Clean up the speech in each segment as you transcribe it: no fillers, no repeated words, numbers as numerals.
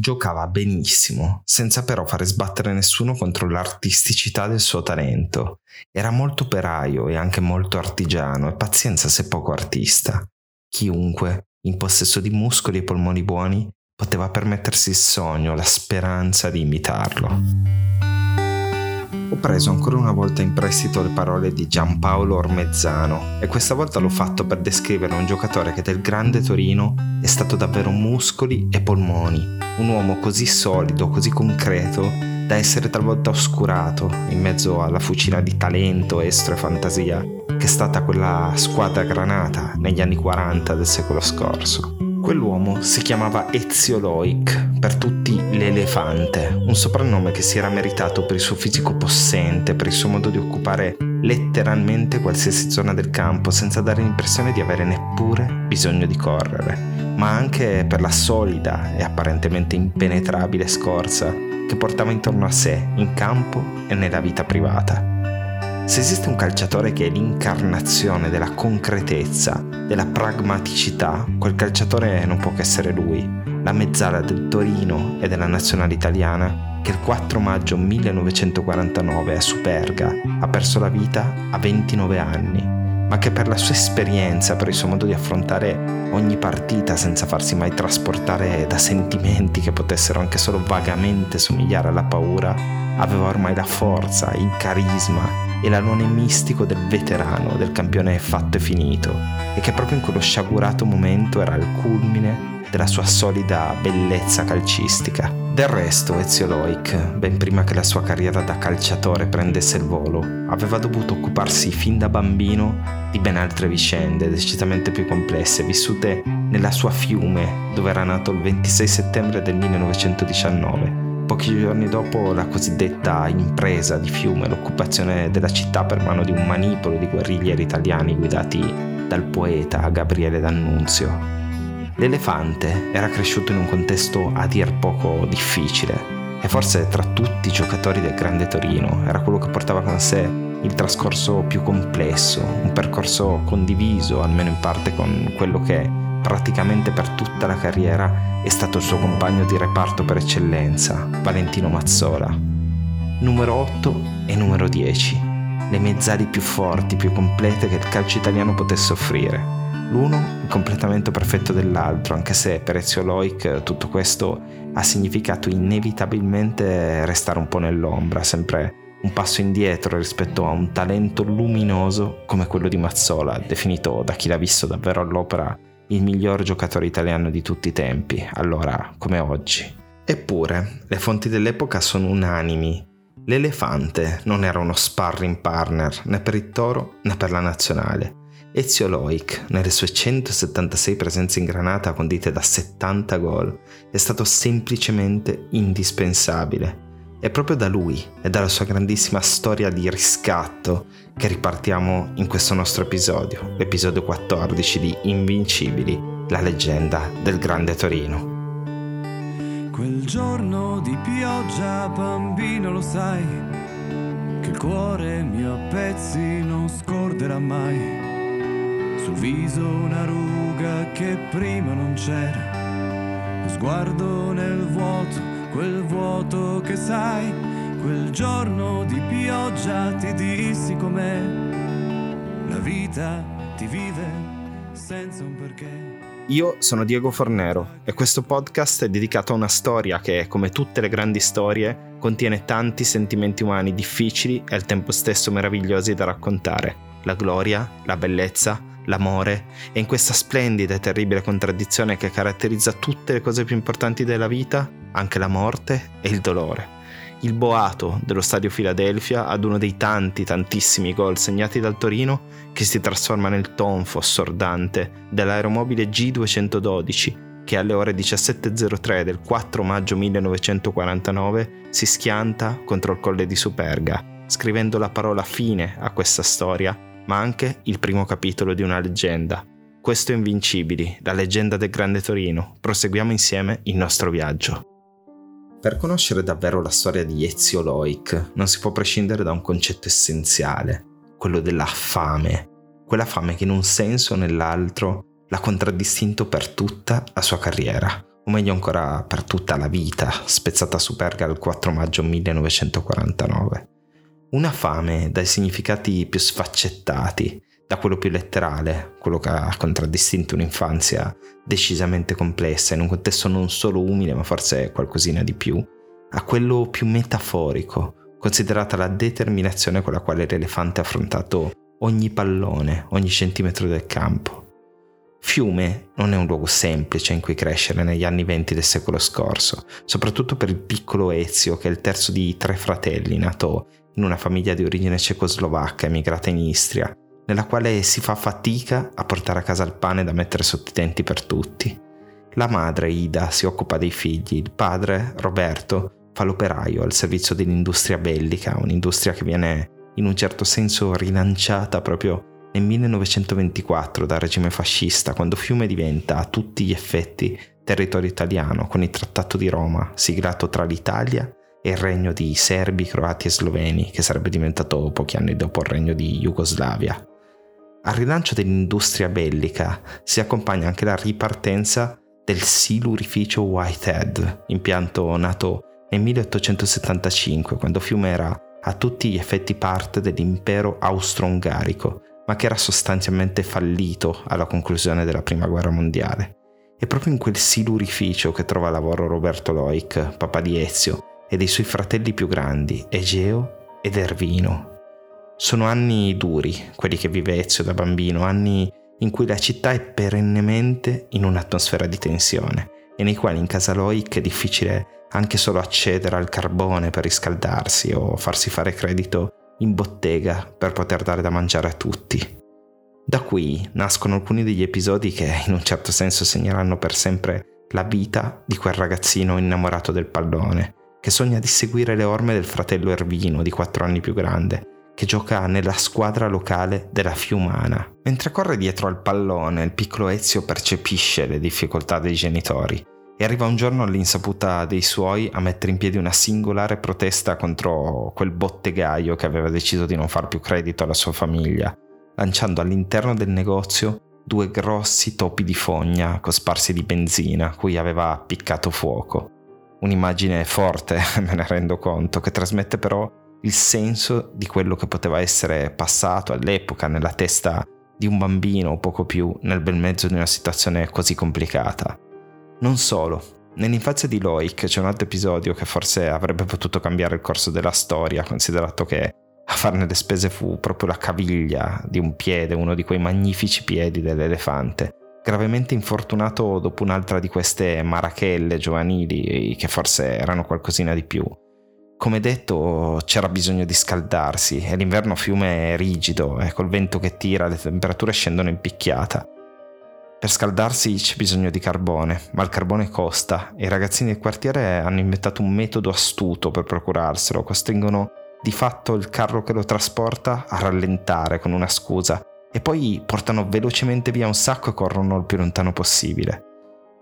Giocava benissimo, senza però fare sbattere nessuno contro l'artisticità del suo talento. Era molto operaio e anche molto artigiano e pazienza se poco artista. Chiunque, in possesso di muscoli e polmoni buoni, poteva permettersi il sogno, la speranza di imitarlo. Ho preso ancora una volta in prestito le parole di Giampaolo Ormezzano e questa volta l'ho fatto per descrivere un giocatore che del grande Torino è stato davvero muscoli e polmoni, un uomo così solido, così concreto, da essere talvolta oscurato in mezzo alla fucina di talento, estro e fantasia che è stata quella squadra granata negli anni 40 del secolo scorso. Quell'uomo si chiamava Ezio Loik, per tutti l'elefante, un soprannome che si era meritato per il suo fisico possente, per il suo modo di occupare letteralmente qualsiasi zona del campo senza dare l'impressione di avere neppure bisogno di correre, ma anche per la solida e apparentemente impenetrabile scorza che portava intorno a sé in campo e nella vita privata. Se esiste un calciatore che è l'incarnazione della concretezza, della pragmaticità, quel calciatore non può che essere lui, la mezzala del Torino e della nazionale italiana, che il 4 maggio 1949 a Superga ha perso la vita a 29 anni, ma che per la sua esperienza, per il suo modo di affrontare ogni partita senza farsi mai trasportare da sentimenti che potessero anche solo vagamente somigliare alla paura, aveva ormai la forza, il carisma e l'alone mistico del veterano, del campione fatto e finito, e che proprio in quello sciagurato momento era il culmine della sua solida bellezza calcistica. Del resto Ezio Loik, ben prima che la sua carriera da calciatore prendesse il volo, aveva dovuto occuparsi fin da bambino di ben altre vicende decisamente più complesse, vissute nella sua Fiume, dove era nato il 26 settembre del 1919. Pochi giorni dopo la cosiddetta impresa di Fiume, l'occupazione della città per mano di un manipolo di guerriglieri italiani guidati dal poeta Gabriele D'Annunzio. L'elefante era cresciuto in un contesto a dir poco difficile e forse tra tutti i giocatori del grande Torino era quello che portava con sé il trascorso più complesso, un percorso condiviso almeno in parte con quello che praticamente per tutta la carriera è stato il suo compagno di reparto per eccellenza, Valentino Mazzola. Numero 8 e numero 10, le mezzali più forti, più complete che il calcio italiano potesse offrire. L'uno il completamento perfetto dell'altro, anche se per Ezio Loik tutto questo ha significato inevitabilmente restare un po' nell'ombra, sempre un passo indietro rispetto a un talento luminoso come quello di Mazzola, definito da chi l'ha visto davvero all'opera il miglior giocatore italiano di tutti i tempi, allora come oggi. Eppure, le fonti dell'epoca sono unanimi. L'elefante non era uno sparring partner né per il Toro né per la nazionale. Ezio Loik, nelle sue 176 presenze in granata condite da 70 gol, è stato semplicemente indispensabile. È proprio da lui e dalla sua grandissima storia di riscatto che ripartiamo in questo nostro episodio, l'episodio 14 di Invincibili, la leggenda del grande Torino. Quel giorno di pioggia, bambino, lo sai che il cuore mio a pezzi non scorderà mai. Sul viso una ruga che prima non c'era, lo sguardo nel vuoto, quel vuoto che sai. Quel giorno di pioggia ti dissi com'è, la vita ti vive senza un perché. Io sono Diego Fornero e questo podcast è dedicato a una storia che, come tutte le grandi storie, contiene tanti sentimenti umani difficili e al tempo stesso meravigliosi da raccontare. La gloria, la bellezza, l'amore, e in questa splendida e terribile contraddizione che caratterizza tutte le cose più importanti della vita, anche la morte e il dolore. Il boato dello Stadio Filadelfia ad uno dei tanti, tantissimi gol segnati dal Torino, che si trasforma nel tonfo assordante dell'aeromobile G212, che alle ore 17.03 del 4 maggio 1949 si schianta contro il Colle di Superga, scrivendo la parola fine a questa storia, ma anche il primo capitolo di una leggenda. Questo è Invincibili, la leggenda del grande Torino. Proseguiamo insieme il nostro viaggio. Per conoscere davvero la storia di Ezio Loik non si può prescindere da un concetto essenziale, quello della fame. Quella fame che in un senso o nell'altro l'ha contraddistinto per tutta la sua carriera. o meglio ancora per tutta la vita, spezzata a Superga il 4 maggio 1949. Una fame dai significati più sfaccettati, da quello più letterale, quello che ha contraddistinto un'infanzia decisamente complessa, in un contesto non solo umile ma forse qualcosina di più, a quello più metaforico, considerata la determinazione con la quale l'elefante ha affrontato ogni pallone, ogni centimetro del campo. Fiume non è un luogo semplice in cui crescere negli anni venti del secolo scorso, soprattutto per il piccolo Ezio, che è il terzo di tre fratelli, nato in una famiglia di origine cecoslovacca emigrata in Istria, nella quale si fa fatica a portare a casa il pane da mettere sotto i denti per tutti. La madre, Ida, si occupa dei figli, il padre, Roberto, fa l'operaio al servizio dell'industria bellica, un'industria che viene in un certo senso rilanciata proprio nel 1924 dal regime fascista, quando Fiume diventa a tutti gli effetti territorio italiano con il Trattato di Roma siglato tra l'Italia e il regno di serbi, croati e sloveni, che sarebbe diventato pochi anni dopo il regno di Jugoslavia. Al rilancio dell'industria bellica si accompagna anche la ripartenza del silurificio Whitehead, impianto nato nel 1875, quando Fiume era a tutti gli effetti parte dell'impero austro-ungarico, ma che era sostanzialmente fallito alla conclusione della Prima Guerra Mondiale. È proprio in quel silurificio che trova lavoro Roberto Loik, papà di Ezio, e dei suoi fratelli più grandi, Egeo ed Ervino. Sono anni duri, quelli che vive Ezio da bambino, anni in cui la città è perennemente in un'atmosfera di tensione, e nei quali in casa Loik è difficile anche solo accedere al carbone per riscaldarsi o farsi fare credito in bottega per poter dare da mangiare a tutti. Da qui nascono alcuni degli episodi che in un certo senso segneranno per sempre la vita di quel ragazzino innamorato del pallone, che sogna di seguire le orme del fratello Ervino, di 4 anni più grande, che gioca nella squadra locale della Fiumana. Mentre corre dietro al pallone, il piccolo Ezio percepisce le difficoltà dei genitori e arriva un giorno all'insaputa dei suoi a mettere in piedi una singolare protesta contro quel bottegaio che aveva deciso di non far più credito alla sua famiglia, lanciando all'interno del negozio 2 grossi topi di fogna cosparsi di benzina, cui aveva appiccato fuoco. Un'immagine forte, me ne rendo conto, che trasmette però il senso di quello che poteva essere passato all'epoca nella testa di un bambino o poco più nel bel mezzo di una situazione così complicata. Non solo, nell'infanzia di Loik c'è un altro episodio che forse avrebbe potuto cambiare il corso della storia, considerato che a farne le spese fu proprio la caviglia di un piede, uno di quei magnifici piedi dell'elefante, gravemente infortunato dopo un'altra di queste marachelle giovanili che forse erano qualcosina di più. Come detto, c'era bisogno di scaldarsi e l'inverno a Fiume è rigido e col vento che tira le temperature scendono in picchiata. Per scaldarsi c'è bisogno di carbone, ma il carbone costa e i ragazzini del quartiere hanno inventato un metodo astuto per procurarselo. Costringono di fatto il carro che lo trasporta a rallentare con una scusa e poi portano velocemente via un sacco e corrono il più lontano possibile.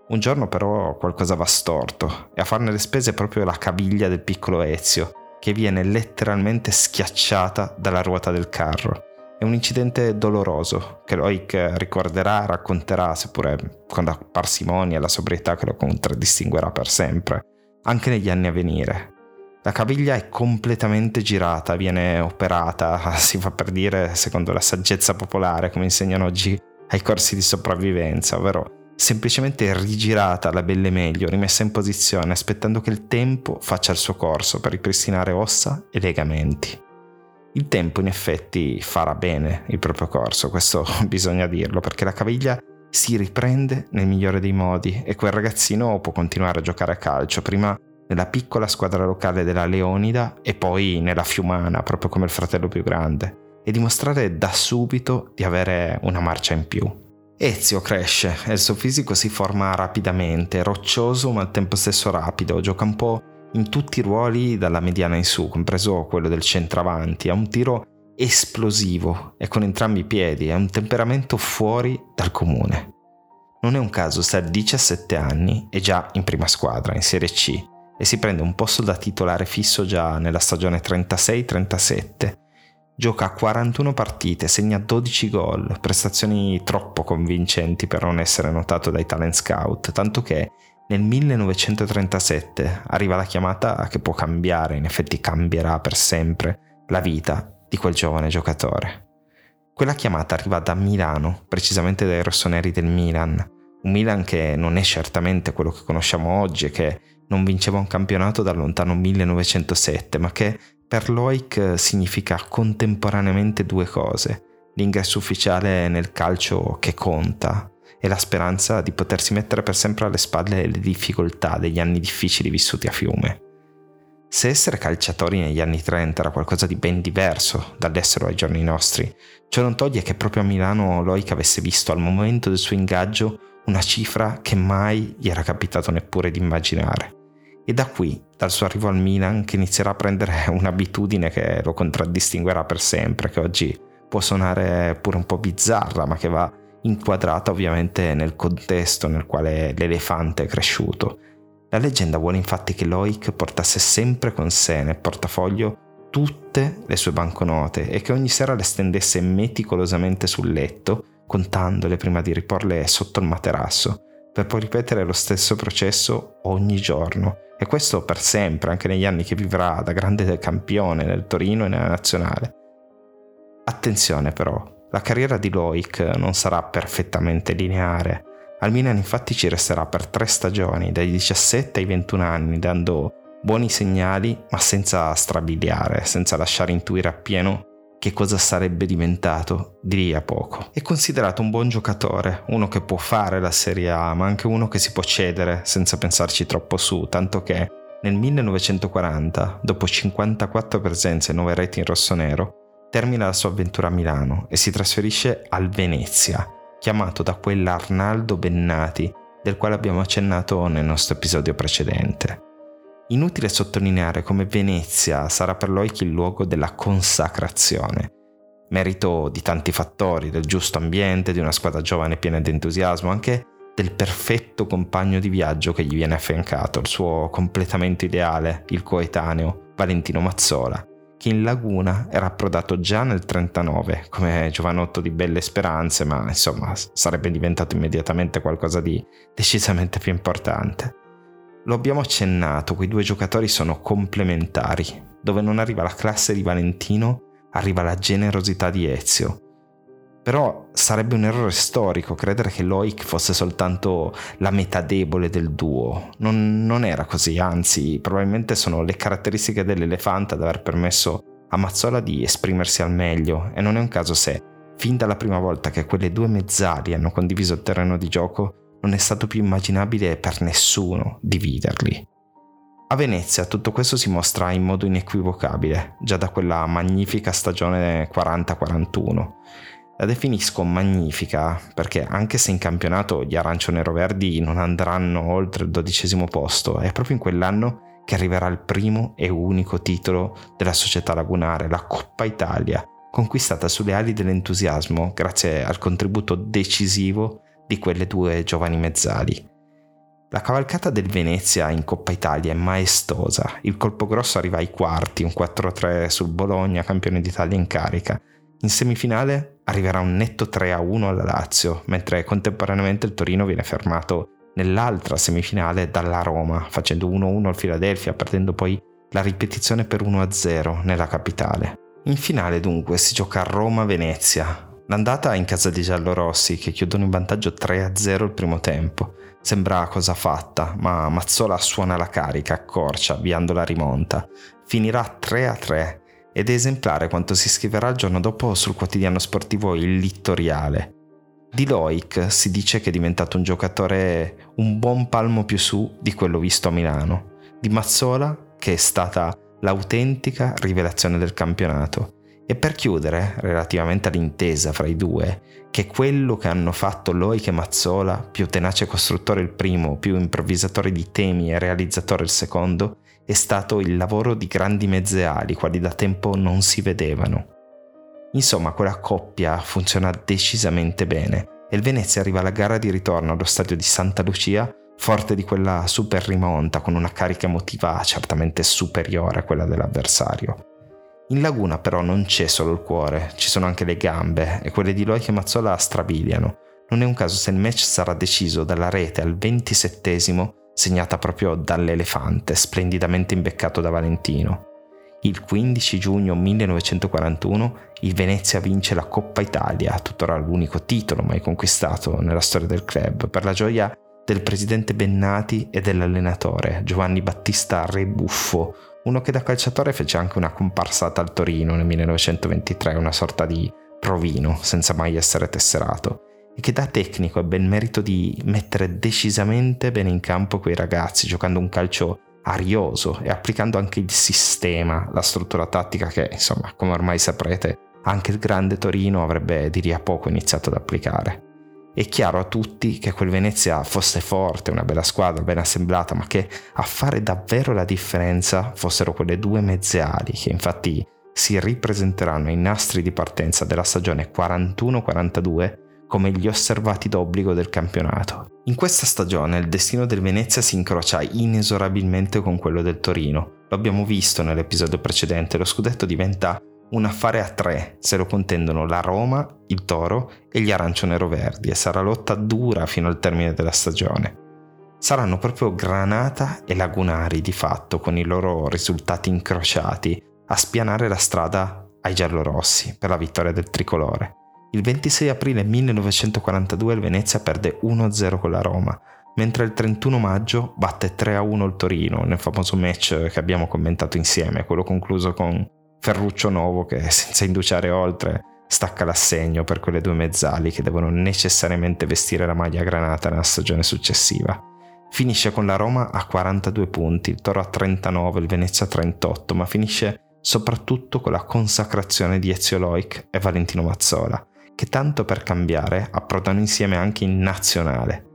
Un giorno però qualcosa va storto e a farne le spese è proprio la caviglia del piccolo Ezio, che viene letteralmente schiacciata dalla ruota del carro. È un incidente doloroso che Loik ricorderà, racconterà, seppure con la parsimonia e la sobrietà che lo contraddistinguerà per sempre, anche negli anni a venire. La caviglia è completamente girata, viene operata, si fa per dire, secondo la saggezza popolare, come insegnano oggi ai corsi di sopravvivenza, ovvero semplicemente rigirata alla belle meglio, rimessa in posizione, aspettando che il tempo faccia il suo corso per ripristinare ossa e legamenti. Il tempo in effetti farà bene il proprio corso, questo bisogna dirlo, perché la caviglia si riprende nel migliore dei modi e quel ragazzino può continuare a giocare a calcio, prima nella piccola squadra locale della Leonida e poi nella Fiumana, proprio come il fratello più grande, e dimostrare da subito di avere una marcia in più. Ezio cresce e il suo fisico si forma rapidamente, roccioso ma al tempo stesso rapido, gioca un po' in tutti i ruoli dalla mediana in su, compreso quello del centravanti. Ha un tiro esplosivo e con entrambi i piedi, ha un temperamento fuori dal comune. Non è un caso se a 17 anni è già in prima squadra, in Serie C, e si prende un posto da titolare fisso già nella stagione 36-37. Gioca 41 partite, segna 12 gol, prestazioni troppo convincenti per non essere notato dai talent scout, tanto che Nel 1937 arriva la chiamata che può cambiare, in effetti cambierà per sempre, la vita di quel giovane giocatore. Quella chiamata arriva da Milano, precisamente dai rossoneri del Milan, un Milan che non è certamente quello che conosciamo oggi e che non vinceva un campionato dal lontano 1907, ma che per Loik significa contemporaneamente due cose: l'ingresso ufficiale nel calcio che conta e la speranza di potersi mettere per sempre alle spalle le difficoltà degli anni difficili vissuti a Fiume. Se essere calciatori negli anni 30 era qualcosa di ben diverso dall'esserlo ai giorni nostri, ciò non toglie che proprio a Milano Loik avesse visto al momento del suo ingaggio una cifra che mai gli era capitato neppure di immaginare. E da qui, dal suo arrivo al Milan, che inizierà a prendere un'abitudine che lo contraddistinguerà per sempre, che oggi può suonare pure un po' bizzarra, ma che va inquadrata ovviamente nel contesto nel quale l'elefante è cresciuto. La leggenda vuole infatti che Loik portasse sempre con sé nel portafoglio tutte le sue banconote e che ogni sera le stendesse meticolosamente sul letto, contandole prima di riporle sotto il materasso, per poi ripetere lo stesso processo ogni giorno, e questo per sempre, anche negli anni che vivrà da grande campione nel Torino e nella nazionale. Attenzione però, la carriera di Loik non sarà perfettamente lineare. Al Milan infatti ci resterà per 3 stagioni, dai 17 ai 21 anni, dando buoni segnali ma senza strabiliare, senza lasciare intuire appieno che cosa sarebbe diventato di lì a poco. È considerato un buon giocatore, uno che può fare la Serie A, ma anche uno che si può cedere senza pensarci troppo su, tanto che nel 1940, dopo 54 presenze e 9 reti in rossonero, termina la sua avventura a Milano e si trasferisce al Venezia, chiamato da quell'Arnaldo Bennati del quale abbiamo accennato nel nostro episodio precedente. Inutile sottolineare come Venezia sarà per Loik il luogo della consacrazione, merito di tanti fattori, del giusto ambiente, di una squadra giovane piena di entusiasmo, anche del perfetto compagno di viaggio che gli viene affiancato, il suo completamento ideale, il coetaneo Valentino Mazzola, che in Laguna era approdato già nel 1939 come giovanotto di belle speranze, ma insomma sarebbe diventato immediatamente qualcosa di decisamente più importante. Lo abbiamo accennato, quei due giocatori sono complementari. Dove non arriva la classe di Valentino, arriva la generosità di Ezio. Però sarebbe un errore storico credere che Loik fosse soltanto la metà debole del duo. Non era così, anzi, probabilmente sono le caratteristiche dell'elefante ad aver permesso a Mazzola di esprimersi al meglio, e non è un caso se, fin dalla prima volta che quelle due mezzali hanno condiviso il terreno di gioco, non è stato più immaginabile per nessuno dividerli. A Venezia tutto questo si mostra in modo inequivocabile, già da quella magnifica stagione 40-41. La definisco magnifica perché, anche se in campionato gli arancio-neroverdi non andranno oltre il 12° posto, è proprio in quell'anno che arriverà il primo e unico titolo della società lagunare, la Coppa Italia, conquistata sulle ali dell'entusiasmo grazie al contributo decisivo di quelle due giovani mezzali. La cavalcata del Venezia in Coppa Italia è maestosa, il colpo grosso arriva ai quarti, un 4-3 sul Bologna, campione d'Italia in carica. In semifinale arriverà un netto 3-1 alla Lazio, mentre contemporaneamente il Torino viene fermato nell'altra semifinale dalla Roma, facendo 1-1 al Filadelfia, perdendo poi la ripetizione per 1-0 nella capitale. In finale dunque si gioca Roma-Venezia, l'andata in casa dei giallorossi, che chiudono in vantaggio 3-0 il primo tempo. Sembra cosa fatta, ma Mazzola suona la carica, accorcia, avviando la rimonta. Finirà 3-3 ed è esemplare quanto si scriverà il giorno dopo sul quotidiano sportivo Il Littoriale. Di Loik si dice che è diventato un giocatore un buon palmo più su di quello visto a Milano. Di Mazzola, che è stata l'autentica rivelazione del campionato. E per chiudere, relativamente all'intesa fra i due, che quello che hanno fatto Loik e Mazzola, più tenace costruttore il primo, più improvvisatore di temi e realizzatore il secondo, è stato il lavoro di grandi mezzeali, quali da tempo non si vedevano. Insomma, quella coppia funziona decisamente bene, e il Venezia arriva alla gara di ritorno allo stadio di Santa Lucia, forte di quella super rimonta, con una carica emotiva certamente superiore a quella dell'avversario. In Laguna però non c'è solo il cuore, ci sono anche le gambe, e quelle di Loik e Mazzola strabiliano. Non è un caso se il match sarà deciso dalla rete al 27° segnata proprio dall'elefante, splendidamente imbeccato da Valentino. Il 15 giugno 1941 il Venezia vince la Coppa Italia, tuttora l'unico titolo mai conquistato nella storia del club, per la gioia del presidente Bennati e dell'allenatore Giovanni Battista Rebuffo, uno che da calciatore fece anche una comparsata al Torino nel 1923, una sorta di provino senza mai essere tesserato, e che da tecnico ebbe il merito di mettere decisamente bene in campo quei ragazzi, giocando un calcio arioso e applicando anche il sistema, la struttura tattica che, insomma, come ormai saprete, anche il grande Torino avrebbe di lì a poco iniziato ad applicare. È chiaro a tutti che quel Venezia fosse forte, una bella squadra, ben assemblata, ma che a fare davvero la differenza fossero quelle due mezze ali, che infatti si ripresenteranno ai nastri di partenza della stagione 41-42 come gli osservati d'obbligo del campionato. In questa stagione il destino del Venezia si incrocia inesorabilmente con quello del Torino. Lo abbiamo visto nell'episodio precedente, lo scudetto diventa un affare a tre, se lo contendono la Roma, il Toro e gli arancione-roverdi, e sarà lotta dura fino al termine della stagione. Saranno proprio Granata e Lagunari, di fatto, con i loro risultati incrociati, a spianare la strada ai giallorossi per la vittoria del tricolore. Il 26 aprile 1942 il Venezia perde 1-0 con la Roma, mentre il 31 maggio batte 3-1 il Torino nel famoso match che abbiamo commentato insieme, quello concluso con Ferruccio Novo che, senza indugiare oltre, stacca l'assegno per quelle due mezzali che devono necessariamente vestire la maglia granata nella stagione successiva. Finisce con la Roma a 42 punti, il Toro a 39, il Venezia a 38, ma finisce soprattutto con la consacrazione di Ezio Loik e Valentino Mazzola, che tanto per cambiare approdano insieme anche in nazionale.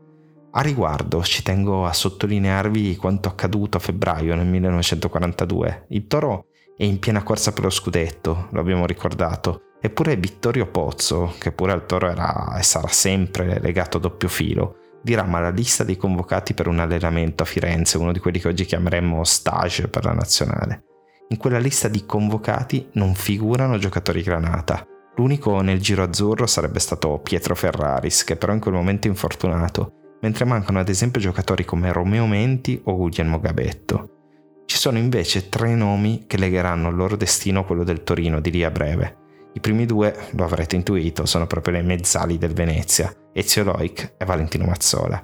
A riguardo ci tengo a sottolinearvi quanto accaduto a febbraio nel 1942. Il Toro è in piena corsa per lo scudetto, lo abbiamo ricordato, eppure Vittorio Pozzo, che pure al Toro era e sarà sempre legato a doppio filo, dirama la lista dei convocati per un allenamento a Firenze, uno di quelli che oggi chiameremmo stage per la nazionale. In quella lista di convocati non figurano giocatori granata. L'unico nel giro azzurro sarebbe stato Pietro Ferraris, che però in quel momento è infortunato, mentre mancano ad esempio giocatori come Romeo Menti o Guglielmo Gabetto. Ci sono invece tre nomi che legheranno il loro destino a quello del Torino di lì a breve. I primi due, lo avrete intuito, sono proprio le mezzali del Venezia, Ezio Loik e Valentino Mazzola.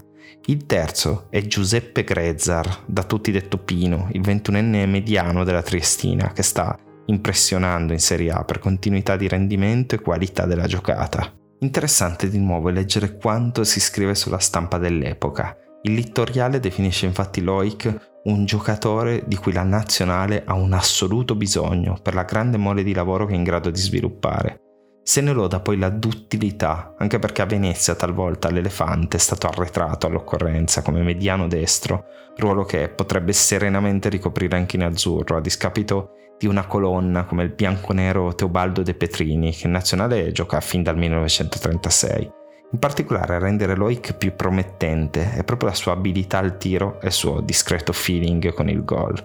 Il terzo è Giuseppe Grezar, da tutti detto Pino, il 21enne mediano della Triestina, che sta impressionando in Serie A per continuità di rendimento e qualità della giocata. Interessante di nuovo è leggere quanto si scrive sulla stampa dell'epoca. Il Littoriale definisce infatti Loik un giocatore di cui la nazionale ha un assoluto bisogno per la grande mole di lavoro che è in grado di sviluppare. Se ne loda poi la duttilità, anche perché a Venezia talvolta l'elefante è stato arretrato all'occorrenza come mediano destro, ruolo che potrebbe serenamente ricoprire anche in azzurro, a discapito di una colonna come il bianconero Teobaldo De Petrini, che in nazionale gioca fin dal 1936. In particolare a rendere Loik più promettente è proprio la sua abilità al tiro e il suo discreto feeling con il gol.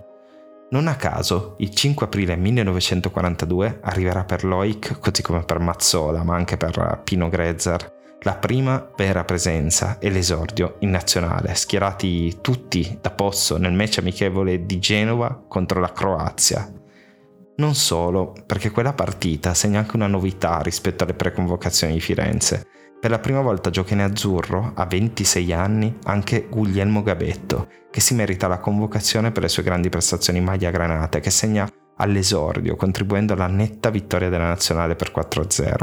Non a caso, il 5 aprile 1942 arriverà per Loik, così come per Mazzola, ma anche per Pino Grezar, la prima vera presenza e l'esordio in nazionale, schierati tutti da Pozzo nel match amichevole di Genova contro la Croazia. Non solo, perché quella partita segna anche una novità rispetto alle preconvocazioni di Firenze. Per la prima volta gioca in azzurro, a 26 anni, anche Guglielmo Gabetto, che si merita la convocazione per le sue grandi prestazioni in maglia granata, che segna all'esordio, contribuendo alla netta vittoria della nazionale per 4-0.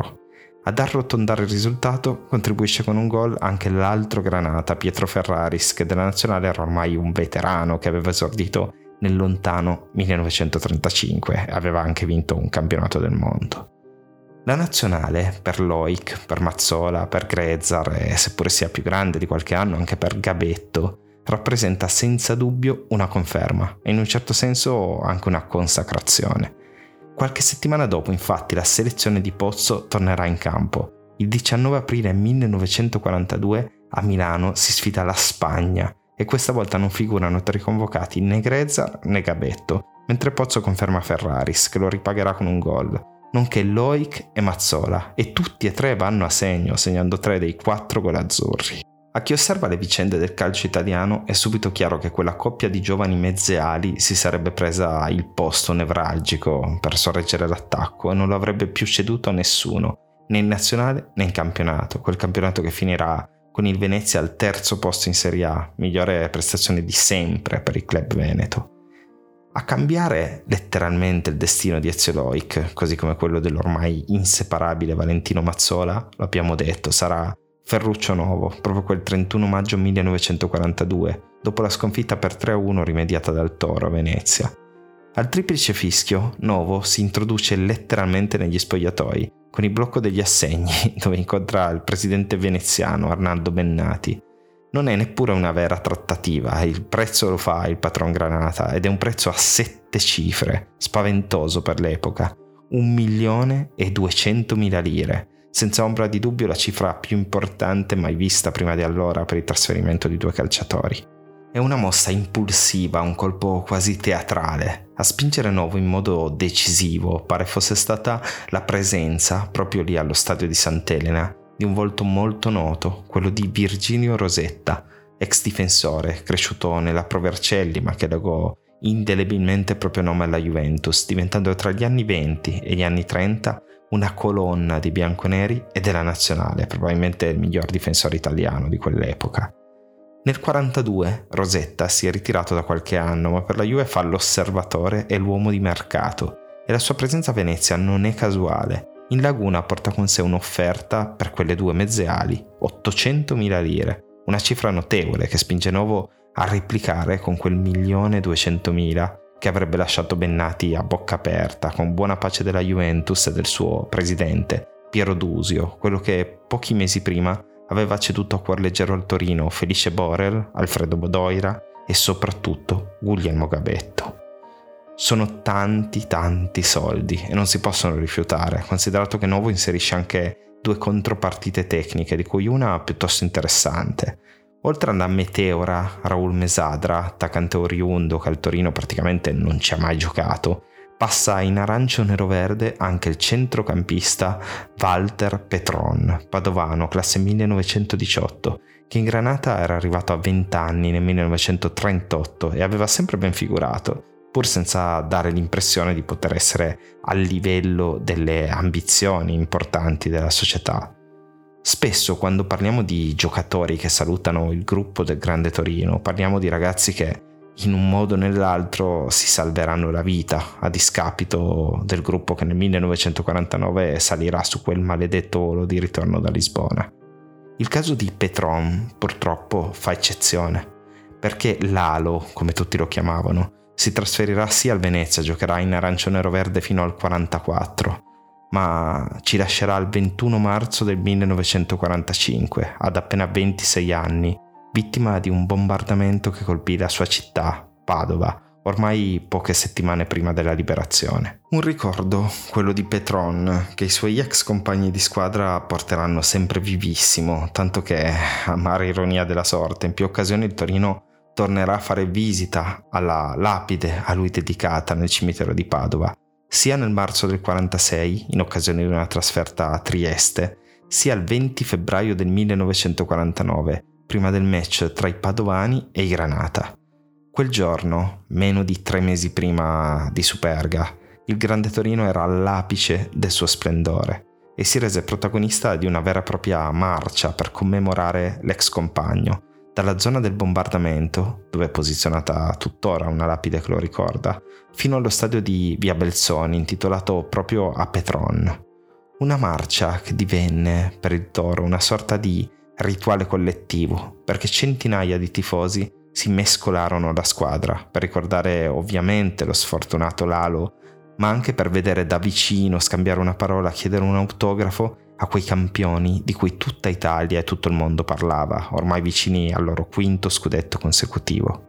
Ad arrotondare il risultato contribuisce con un gol anche l'altro granata, Pietro Ferraris, che della nazionale era ormai un veterano che aveva esordito nel lontano 1935 e aveva anche vinto un campionato del mondo. La nazionale, per Loik, per Mazzola, per Grezar e, seppure sia più grande di qualche anno, anche per Gabetto, rappresenta senza dubbio una conferma e in un certo senso anche una consacrazione. Qualche settimana dopo, infatti, la selezione di Pozzo tornerà in campo. Il 19 aprile 1942 a Milano si sfida la Spagna, e questa volta non figurano tra i convocati né Grezar né Gabetto, mentre Pozzo conferma Ferraris, che lo ripagherà con un gol, nonché Loik e Mazzola, e tutti e tre vanno a segno, segnando tre dei 4 gol azzurri. A chi osserva le vicende del calcio italiano è subito chiaro che quella coppia di giovani mezzeali si sarebbe presa il posto nevralgico per sorreggere l'attacco e non lo avrebbe più ceduto a nessuno, né in nazionale né in campionato, quel campionato che finirà con il Venezia al terzo posto in Serie A, migliore prestazione di sempre per il club veneto. A cambiare letteralmente il destino di Ezio Loik, così come quello dell'ormai inseparabile Valentino Mazzola, lo abbiamo detto, sarà Ferruccio Novo, proprio quel 31 maggio 1942, dopo la sconfitta per 3-1 rimediata dal Toro a Venezia. Al triplice fischio, Novo si introduce letteralmente negli spogliatoi, con il blocco degli assegni, dove incontra il presidente veneziano Arnaldo Bennati. Non è neppure una vera trattativa, il prezzo lo fa il patron Granata, ed è un prezzo a 7 cifre, spaventoso per l'epoca, 1.200.000 lire. Senza ombra di dubbio la cifra più importante mai vista prima di allora per il trasferimento di due calciatori. È una mossa impulsiva, un colpo quasi teatrale. A spingere Novo in modo decisivo pare fosse stata la presenza, proprio lì allo stadio di Sant'Elena, di un volto molto noto, quello di Virginio Rosetta, ex difensore, cresciuto nella Pro Vercelli ma che legò indelebilmente il proprio nome alla Juventus, diventando tra gli anni 20 e gli anni 30 una colonna dei bianconeri e della nazionale, probabilmente il miglior difensore italiano di quell'epoca. Nel 1942 Rosetta si è ritirato da qualche anno, ma per la Juve fa l'osservatore e l'uomo di mercato, e la sua presenza a Venezia non è casuale. In Laguna porta con sé un'offerta per quelle due mezzeali, 800.000 lire, una cifra notevole che spinge Novo a replicare con quel 1.200.000 che avrebbe lasciato Bennati a bocca aperta, con buona pace della Juventus e del suo presidente, Piero Dusio, quello che pochi mesi prima aveva ceduto a cuor leggero al Torino Felice Borel, Alfredo Bodoira e soprattutto Guglielmo Gabetto. Sono tanti soldi e non si possono rifiutare, considerato che Novo inserisce anche due contropartite tecniche, di cui una piuttosto interessante. Oltre alla meteora Raul Mesadra, attaccante oriundo che al Torino praticamente non ci ha mai giocato, passa in arancio nero-verde anche il centrocampista Walter Petron, padovano, classe 1918, che in Granata era arrivato a 20 anni nel 1938 e aveva sempre ben figurato, pur senza dare l'impressione di poter essere al livello delle ambizioni importanti della società. Spesso quando parliamo di giocatori che salutano il gruppo del Grande Torino, parliamo di ragazzi che in un modo o nell'altro si salveranno la vita a discapito del gruppo che nel 1949 salirà su quel maledetto volo di ritorno da Lisbona. Il caso di Petron purtroppo fa eccezione, perché Lalo, come tutti lo chiamavano, si trasferirà sì al Venezia, giocherà in arancio nero-verde fino al 1944. Ma ci lascerà il 21 marzo del 1945, ad appena 26 anni, vittima di un bombardamento che colpì la sua città, Padova, ormai poche settimane prima della liberazione. Un ricordo, quello di Petron, che i suoi ex compagni di squadra porteranno sempre vivissimo, tanto che, amara ironia della sorte, in più occasioni il Torino tornerà a fare visita alla lapide a lui dedicata nel cimitero di Padova, sia nel marzo del 1946, in occasione di una trasferta a Trieste, sia il 20 febbraio del 1949, prima del match tra i padovani e i Granata. Quel giorno, meno di 3 mesi prima di Superga, il Grande Torino era all'apice del suo splendore e si rese protagonista di una vera e propria marcia per commemorare l'ex compagno. Dalla zona del bombardamento, dove è posizionata tuttora una lapide che lo ricorda, fino allo stadio di Via Belzoni, intitolato proprio a Petron. Una marcia che divenne per il Toro una sorta di rituale collettivo, perché centinaia di tifosi si mescolarono alla squadra per ricordare ovviamente lo sfortunato Lalo, ma anche per vedere da vicino, scambiare una parola, chiedere un autografo a quei campioni di cui tutta Italia e tutto il mondo parlava, ormai vicini al loro 5° scudetto consecutivo.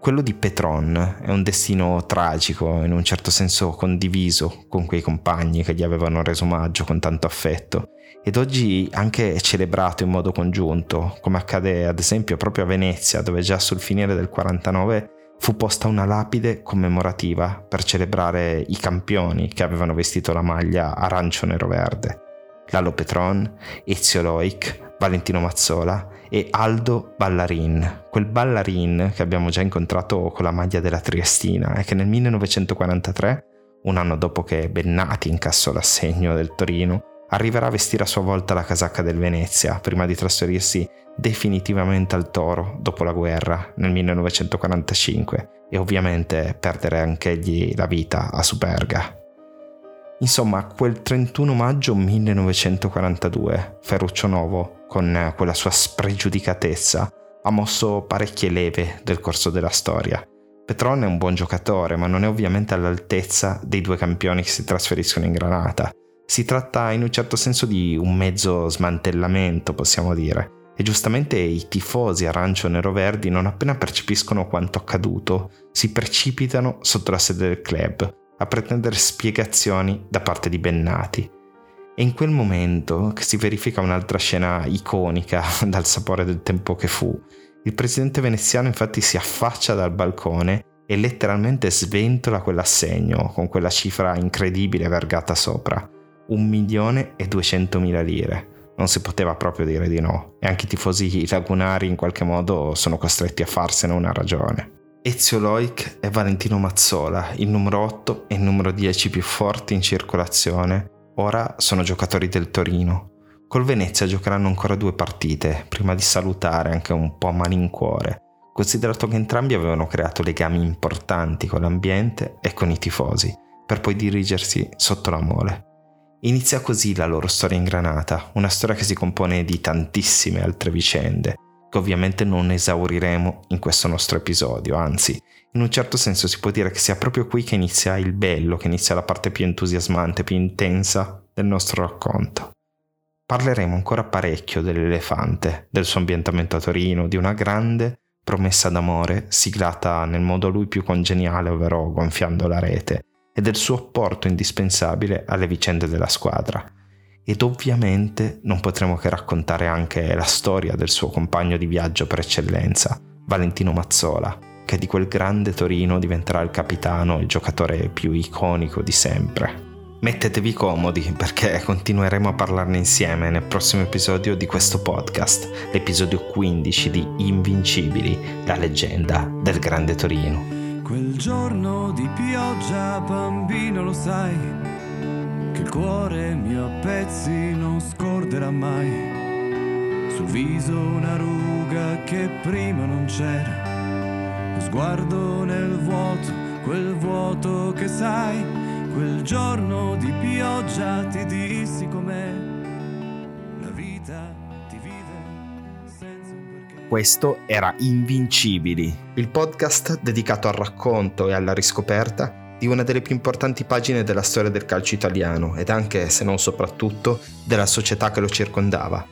Quello di Petron è un destino tragico, in un certo senso condiviso con quei compagni che gli avevano reso omaggio con tanto affetto, ed oggi anche celebrato in modo congiunto, come accade ad esempio proprio a Venezia, dove già sul finire del 1949 fu posta una lapide commemorativa per celebrare i campioni che avevano vestito la maglia arancio-nero-verde. Lalo Petron, Ezio Loik, Valentino Mazzola e Aldo Ballarin, quel Ballarin che abbiamo già incontrato con la maglia della Triestina e che nel 1943, un anno dopo che Bennati incassò l'assegno del Torino, arriverà a vestire a sua volta la casacca del Venezia prima di trasferirsi definitivamente al Toro dopo la guerra nel 1945 e ovviamente perdere anch'egli la vita a Superga. Insomma, quel 31 maggio 1942 Ferruccio Novo, con quella sua spregiudicatezza, ha mosso parecchie leve del corso della storia. Petron è un buon giocatore, ma non è ovviamente all'altezza dei due campioni che si trasferiscono in Granata. Si tratta in un certo senso di un mezzo smantellamento, possiamo dire, e giustamente i tifosi arancio-neroverdi non appena percepiscono quanto accaduto si precipitano sotto la sede del club a pretendere spiegazioni da parte di Bennati. È in quel momento che si verifica un'altra scena iconica dal sapore del tempo che fu. Il presidente veneziano infatti si affaccia dal balcone e letteralmente sventola quell'assegno con quella cifra incredibile vergata sopra, 1.200.000 lire. Non si poteva proprio dire di no, e anche i tifosi lagunari in qualche modo sono costretti a farsene una ragione. Ezio Loik e Valentino Mazzola, il numero 8 e il numero 10 più forti in circolazione, ora sono giocatori del Torino. Col Venezia giocheranno ancora due partite, prima di salutare anche un po' a malincuore, considerato che entrambi avevano creato legami importanti con l'ambiente e con i tifosi, per poi dirigersi sotto la mole. Inizia così la loro storia in Granata, una storia che si compone di tantissime altre vicende, che ovviamente non esauriremo in questo nostro episodio, anzi, in un certo senso si può dire che sia proprio qui che inizia il bello, che inizia la parte più entusiasmante, più intensa del nostro racconto. Parleremo ancora parecchio dell'elefante, del suo ambientamento a Torino, di una grande promessa d'amore siglata nel modo a lui più congeniale, ovvero gonfiando la rete, e del suo apporto indispensabile alle vicende della squadra. Ed ovviamente non potremo che raccontare anche la storia del suo compagno di viaggio per eccellenza, Valentino Mazzola, che di quel grande Torino diventerà il capitano e il giocatore più iconico di sempre. Mettetevi comodi perché continueremo a parlarne insieme nel prossimo episodio di questo podcast, l'episodio 15 di Invincibili, la leggenda del grande Torino. Quel giorno di pioggia, bambino, lo sai che il cuore mio a pezzi non scorderà mai. Sul viso una ruga che prima non c'era, lo sguardo nel vuoto, quel vuoto che sai. Quel giorno di pioggia ti dissi com'è la vita. Questo era Invincibili, il podcast dedicato al racconto e alla riscoperta di una delle più importanti pagine della storia del calcio italiano ed anche, se non soprattutto, della società che lo circondava.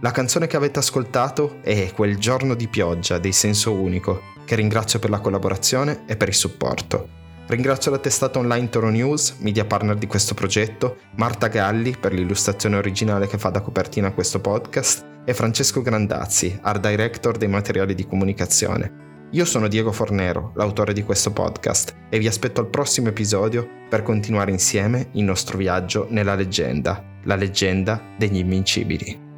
La canzone che avete ascoltato è Quel giorno di pioggia dei Senso Unico, che ringrazio per la collaborazione e per il supporto. Ringrazio la testata online Toro News, media partner di questo progetto, Marta Galli per l'illustrazione originale che fa da copertina a questo podcast, e Francesco Grandazzi, art director dei materiali di comunicazione. Io sono Diego Fornero, l'autore di questo podcast, e vi aspetto al prossimo episodio per continuare insieme il nostro viaggio nella leggenda degli Invincibili.